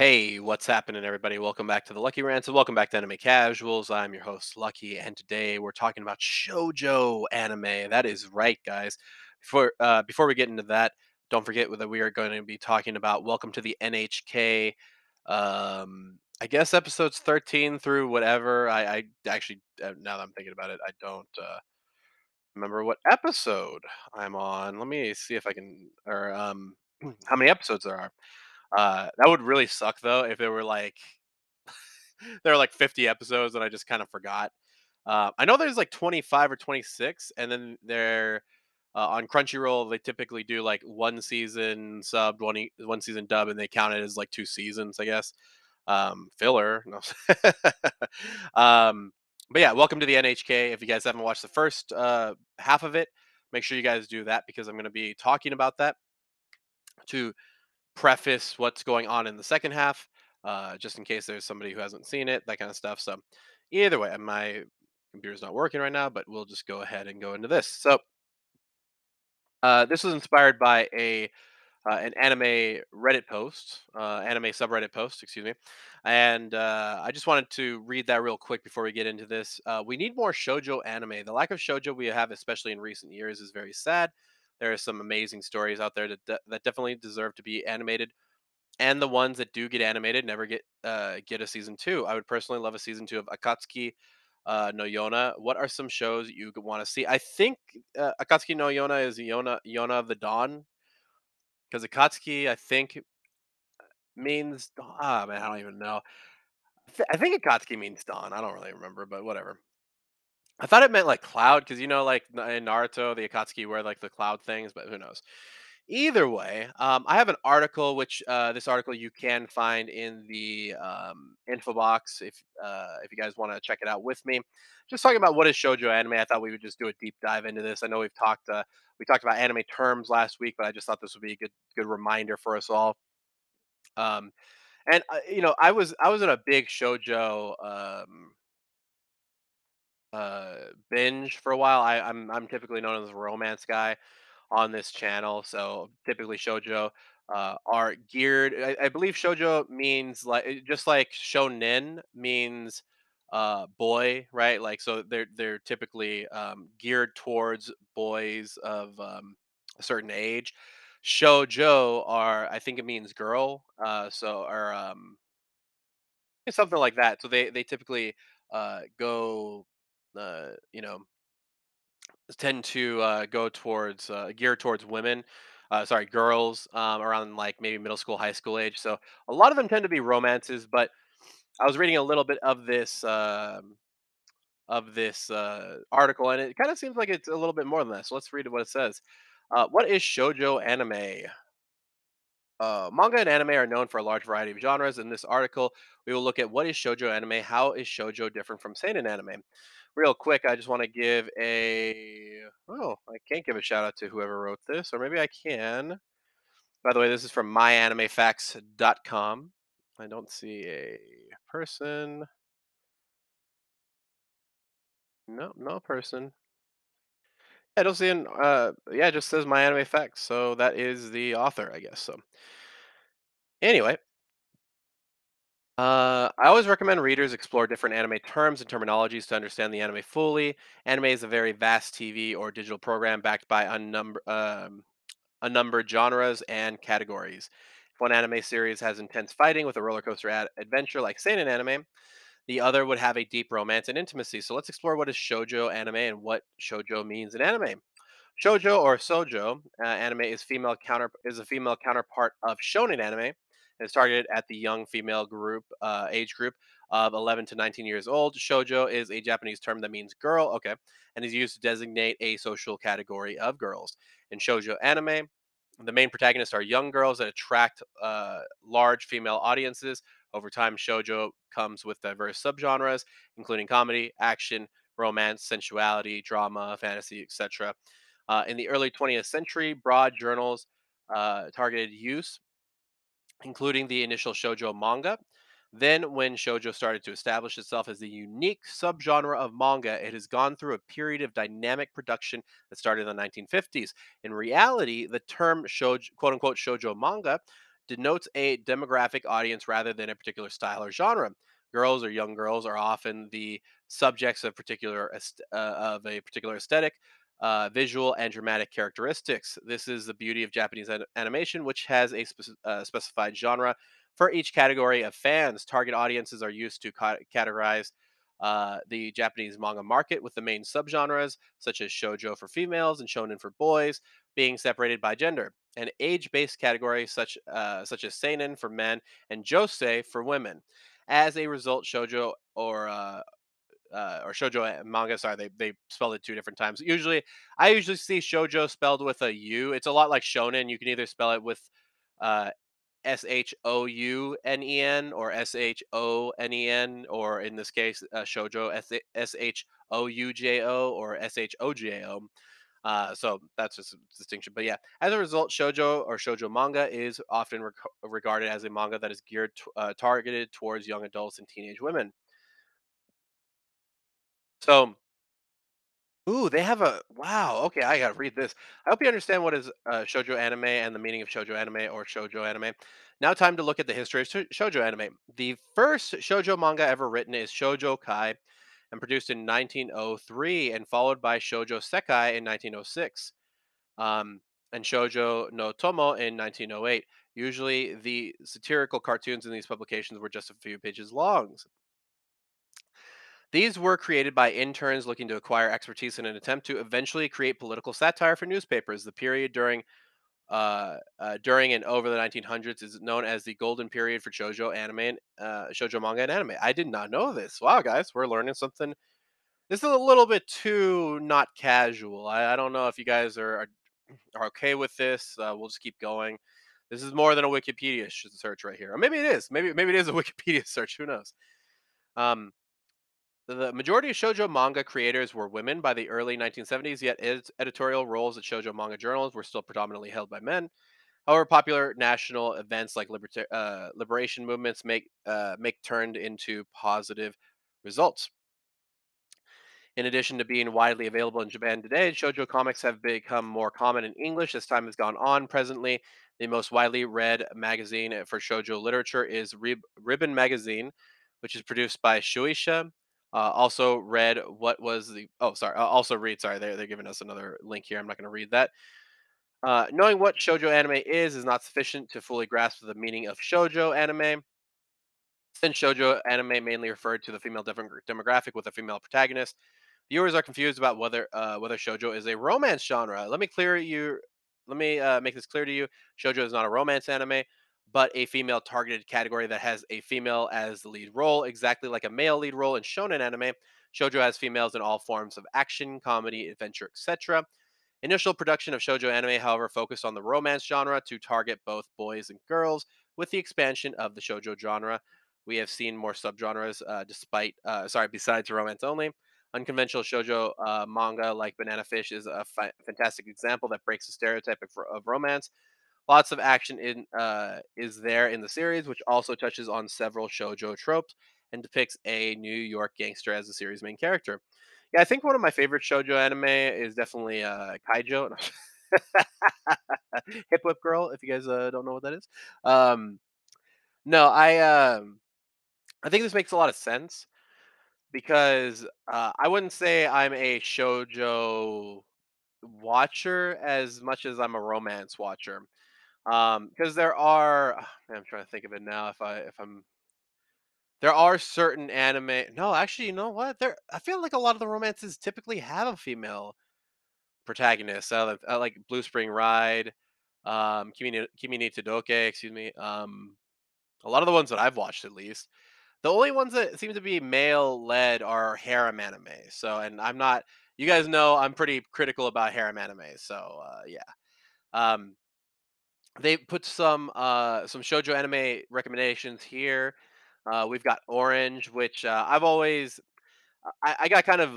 Hey, what's happening, everybody? Welcome back to the Lucky Rants and welcome back to Anime Casuals. I'm your host, Lucky, and today we're talking about shoujo anime. That is right, guys. Before we get into that, don't forget that we are going to be talking about Welcome to the NHK. I guess episodes 13 through whatever. I actually, now that I'm thinking about it, I don't remember what episode I'm on. Let me see if I can, or how many episodes there are. That would really suck though if there were like there are like 50 episodes that I just kind of forgot. I know there's like 25 or 26, and then they're on Crunchyroll. They typically do like one season sub, one season dub, and they count it as like two seasons, I guess. Filler. No. But yeah, welcome to the NHK. If you guys haven't watched the first half of it, make sure you guys do that because I'm going to be talking about that to preface what's going on in the second half, just in case there's somebody who hasn't seen it, that kind of stuff. So either way, my computer's not working right now, but we'll just go ahead and go into this. So this was inspired by an anime Reddit post, anime subreddit post, excuse me. And I just wanted to read that real quick before we get into this. We need more shoujo anime. The lack of shoujo we have, especially in recent years, is very sad. There are some amazing stories out there that definitely deserve to be animated, and the ones that do get animated never get a season 2. I would personally love a season 2 of Akatsuki no Yona. What are some shows you could want to see? I think Akatsuki no Yona is Yona of the Dawn, because Akatsuki I think means dawn. Oh, man, I don't even know. I think Akatsuki means dawn. I don't really remember, but whatever. I thought it meant like cloud, because you know, like in Naruto, the Akatsuki wear like the cloud things, but who knows? Either way, I have an article, which this article you can find in the info box if you guys want to check it out with me. Just talking about what is shoujo anime. I thought we would just do a deep dive into this. I know we've talked about anime terms last week, but I just thought this would be a good reminder for us all. And you know, I was in a big shoujo binge for a while. I'm typically known as a romance guy on this channel, so typically shoujo are geared, I believe shoujo means like, just like shonen means boy, right? Like, so they're typically geared towards boys of a certain age. Shoujo are, I think it means girl, it's something like that. So they typically go, you know, tend to go towards geared towards women, girls, around like maybe middle school, high school age. So a lot of them tend to be romances. But I was reading a little bit of this article, and it kind of seems like it's a little bit more than that. So let's read what it says. What is shoujo anime? Manga and anime are known for a large variety of genres. In this article, we will look at what is shoujo anime, how is shoujo different from seinen anime. Real quick, I just want to give I can't give a shout out to whoever wrote this, or maybe I can. By the way, this is from myanimefacts.com. I don't see a person. No person. I don't see an it just says My Anime Facts, so that is the author, I guess. So anyway, I always recommend readers explore different anime terms and terminologies to understand the anime fully. Anime is a very vast TV or digital program backed by unnumbered genres and categories. If one anime series has intense fighting with a roller coaster adventure like seinen anime, the other would have a deep romance and intimacy. So let's explore what is shoujo anime and what shoujo means in anime. Shoujo or sojo anime is a female counterpart of shonen anime, and is targeted at the young female group, age group of 11 to 19 years old. Shoujo is a Japanese term that means girl, okay, and is used to designate a social category of girls. In shoujo anime, the main protagonists are young girls that attract large female audiences. Over time, shoujo comes with diverse subgenres, including comedy, action, romance, sensuality, drama, fantasy, etc. In the early 20th century, broad journals targeted use, including the initial shoujo manga. Then, when shoujo started to establish itself as the unique subgenre of manga, it has gone through a period of dynamic production that started in the 1950s. In reality, the term shoujo, quote-unquote shoujo manga denotes a demographic audience rather than a particular style or genre. Girls or young girls are often the subjects of a particular aesthetic, visual, and dramatic characteristics. This is the beauty of Japanese animation, which has a specified genre for each category of fans. Target audiences are used to categorize the Japanese manga market, with the main subgenres such as shoujo for females and shonen for boys being separated by gender, and age-based categories such as seinen for men and josei for women. As a result, shoujo or shoujo manga, sorry, they spelled it two different times. I usually see shoujo spelled with a U. It's a lot like shonen. You can either spell it with S-H-O-U-N-E-N or S-H-O-N-E-N, or in this case, shoujo, S-H-O-U-J-O or S-H-O-J-O. So that's just a distinction. But yeah, as a result, shoujo or shoujo manga is often regarded as a manga that is geared targeted towards young adults and teenage women. So, they have a, wow, okay, I gotta read this. I hope you understand what is shoujo anime and the meaning of shoujo anime or shoujo anime. Now time to look at the history of shoujo anime. The first shoujo manga ever written is Shoujo Kai, and produced in 1903, and followed by Shoujo Sekai in 1906, and Shoujo no Tomo in 1908. Usually the satirical cartoons in these publications were just a few pages long. These were created by interns looking to acquire expertise in an attempt to eventually create political satire for newspapers. The period during and over the 1900s is known as the golden period for shoujo anime and shoujo manga and anime. I did not know this. Wow, guys, we're learning something. This is a little bit too not casual. I don't know if you guys are okay with this. We'll just keep going. This is more than a Wikipedia search right here. Or maybe it is. Maybe it is a Wikipedia search. Who knows? The majority of shoujo manga creators were women by the early 1970s, yet editorial roles at shoujo manga journals were still predominantly held by men. However, popular national events like liberation movements make turned into positive results. In addition to being widely available in Japan today, shoujo comics have become more common in English as time has gone on. Presently, the most widely read magazine for shoujo literature is Ribbon Magazine, which is produced by Shueisha. They're giving us another link here. I'm not going to read that. Knowing what shoujo anime is not sufficient to fully grasp the meaning of shoujo anime. Since shoujo anime mainly referred to the female demographic with a female protagonist, viewers are confused about whether shoujo is a romance genre. Let me make this clear to you. Shoujo is not a romance anime, but a female-targeted category that has a female as the lead role, exactly like a male lead role in shonen anime. Shoujo has females in all forms of action, comedy, adventure, etc. Initial production of shoujo anime, however, focused on the romance genre to target both boys and girls. With the expansion of the shoujo genre, we have seen more subgenres besides romance only. Unconventional shoujo manga like Banana Fish is a fantastic example that breaks the stereotype of romance. Lots of action is there in the series, which also touches on several shoujo tropes and depicts a New York gangster as the series' main character. Yeah, I think one of my favorite shoujo anime is definitely Kaijo. Hip Hop Girl, if you guys don't know what that is. I think this makes a lot of sense because I wouldn't say I'm a shoujo watcher as much as I'm a romance watcher. Because I'm trying to think of it now. There are certain anime. No, actually, you know what? I feel like a lot of the romances typically have a female protagonist. Like Blue Spring Ride, Kimi ni Todoke. Excuse me. A lot of the ones that I've watched, at least, the only ones that seem to be male led are harem anime. So, and I'm not. You guys know I'm pretty critical about harem anime. So, yeah. They put some shoujo anime recommendations here. We've got Orange, which I got kind of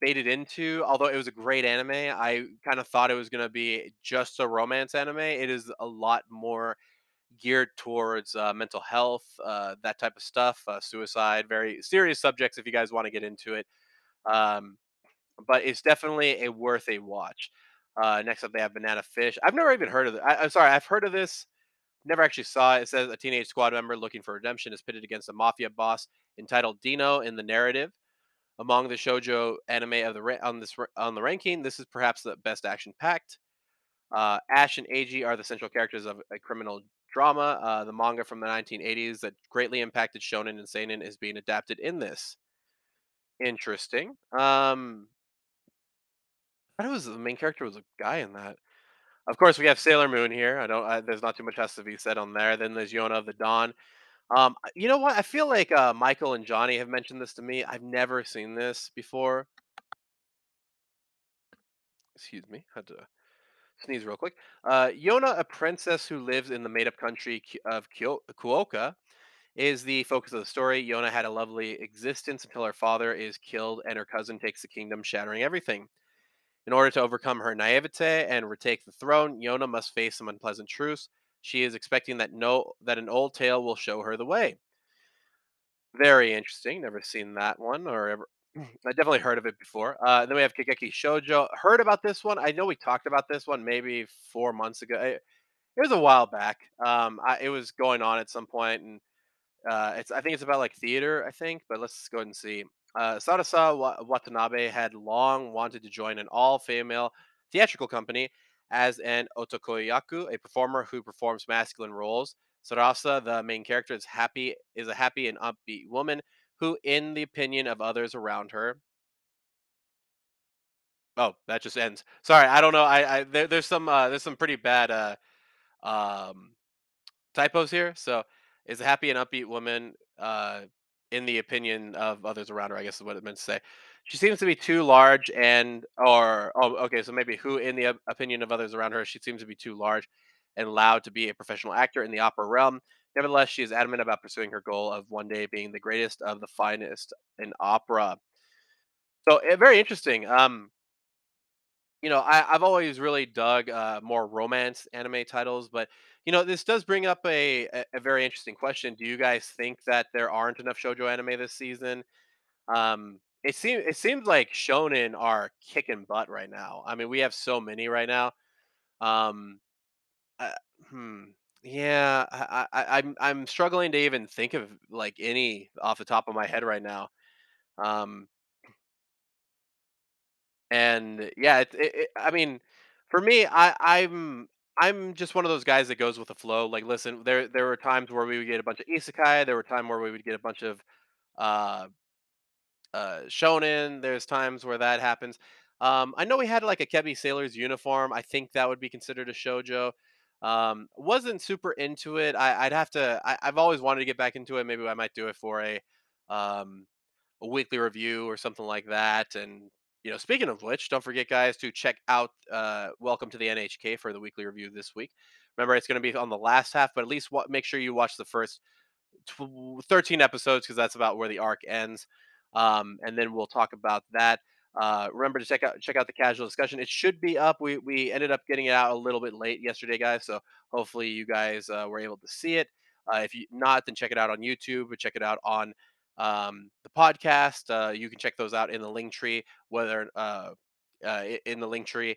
baited into. Although it was a great anime, I kind of thought it was going to be just a romance anime. It is a lot more geared towards mental health, that type of stuff, suicide, very serious subjects if you guys want to get into it. But it's definitely worth a watch. Next up, they have Banana Fish. I've never even heard of it. I'm sorry, I've heard of this, Never actually saw it. It says a teenage squad member looking for redemption is pitted against a mafia boss entitled Dino in the narrative. Among the shoujo anime of the on the ranking, this is perhaps the best action-packed. Ash and Eiji are the central characters of a criminal drama. The manga from the 1980s that greatly impacted shonen and seinen is being adapted in this. Interesting. I thought it was the main character was a guy in that. Of course, we have Sailor Moon here. There's not too much has to be said on there. Then there's Yona of the Dawn. You know what? I feel like Michael and Johnny have mentioned this to me. I've never seen this before. Excuse me. Had to sneeze real quick. Yona, a princess who lives in the made-up country of Kuoka, is the focus of the story. Yona had a lovely existence until her father is killed and her cousin takes the kingdom, shattering everything. In order to overcome her naivete and retake the throne, Yona must face some unpleasant truths. She is expecting that an old tale will show her the way. Very interesting. Never seen that one or ever. I definitely heard of it before. Then we have Kageki Shoujo. Heard about this one. I know we talked about this one maybe 4 months ago. It was a while back. It was going on at some point, and I think it's about like theater. But let's go ahead and see. Sarasa Watanabe had long wanted to join an all-female theatrical company as an otokoyaku, a performer who performs masculine roles. Sarasa, the main character, is a happy and upbeat woman who, in the opinion of others around her... Oh, that just ends. Sorry, I don't know. There's some pretty bad typos here. So, is a happy and upbeat woman... in the opinion of others around her, I guess is what it meant to say. She seems to be too large and, or, oh, okay, so maybe who, in the opinion of others around her, she seems to be too large and loud to be a professional actor in the opera realm. Nevertheless, she is adamant about pursuing her goal of one day being the greatest of the finest in opera. So, very interesting. You know, I've always really dug more romance anime titles, but, you know, this does bring up a very interesting question. Do you guys think that there aren't enough shoujo anime this season? It seems like shonen are kicking butt right now. I mean, we have so many right now. Yeah, I'm struggling to even think of like any off the top of my head right now. And yeah, I mean, for me, I'm just one of those guys that goes with the flow. Like, listen, there were times where we would get a bunch of isekai. There were times where we would get a bunch of shonen. There's times where that happens. I know we had like a Kebi Sailor's Uniform. I think that would be considered a shoujo. Wasn't super into it. I've always wanted to get back into it. Maybe I might do it for a weekly review or something like that. And you know, speaking of which, don't forget, guys, to check out Welcome to the NHK for the weekly review this week. Remember, it's going to be on the last half, but at least make sure you watch the first 13 episodes because that's about where the arc ends. And then we'll talk about that. Remember to check out the casual discussion. It should be up. We ended up getting it out a little bit late yesterday, guys, so hopefully you guys were able to see it. If you not, then check it out on YouTube or check it out on the podcast. You can check those out in the link tree, whether in the link tree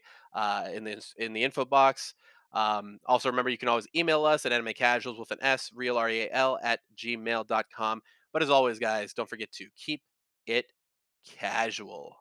in the info box. Also remember, you can always email us at animecasuals with an s, real@gmail.com. But as always, guys, don't forget to keep it casual.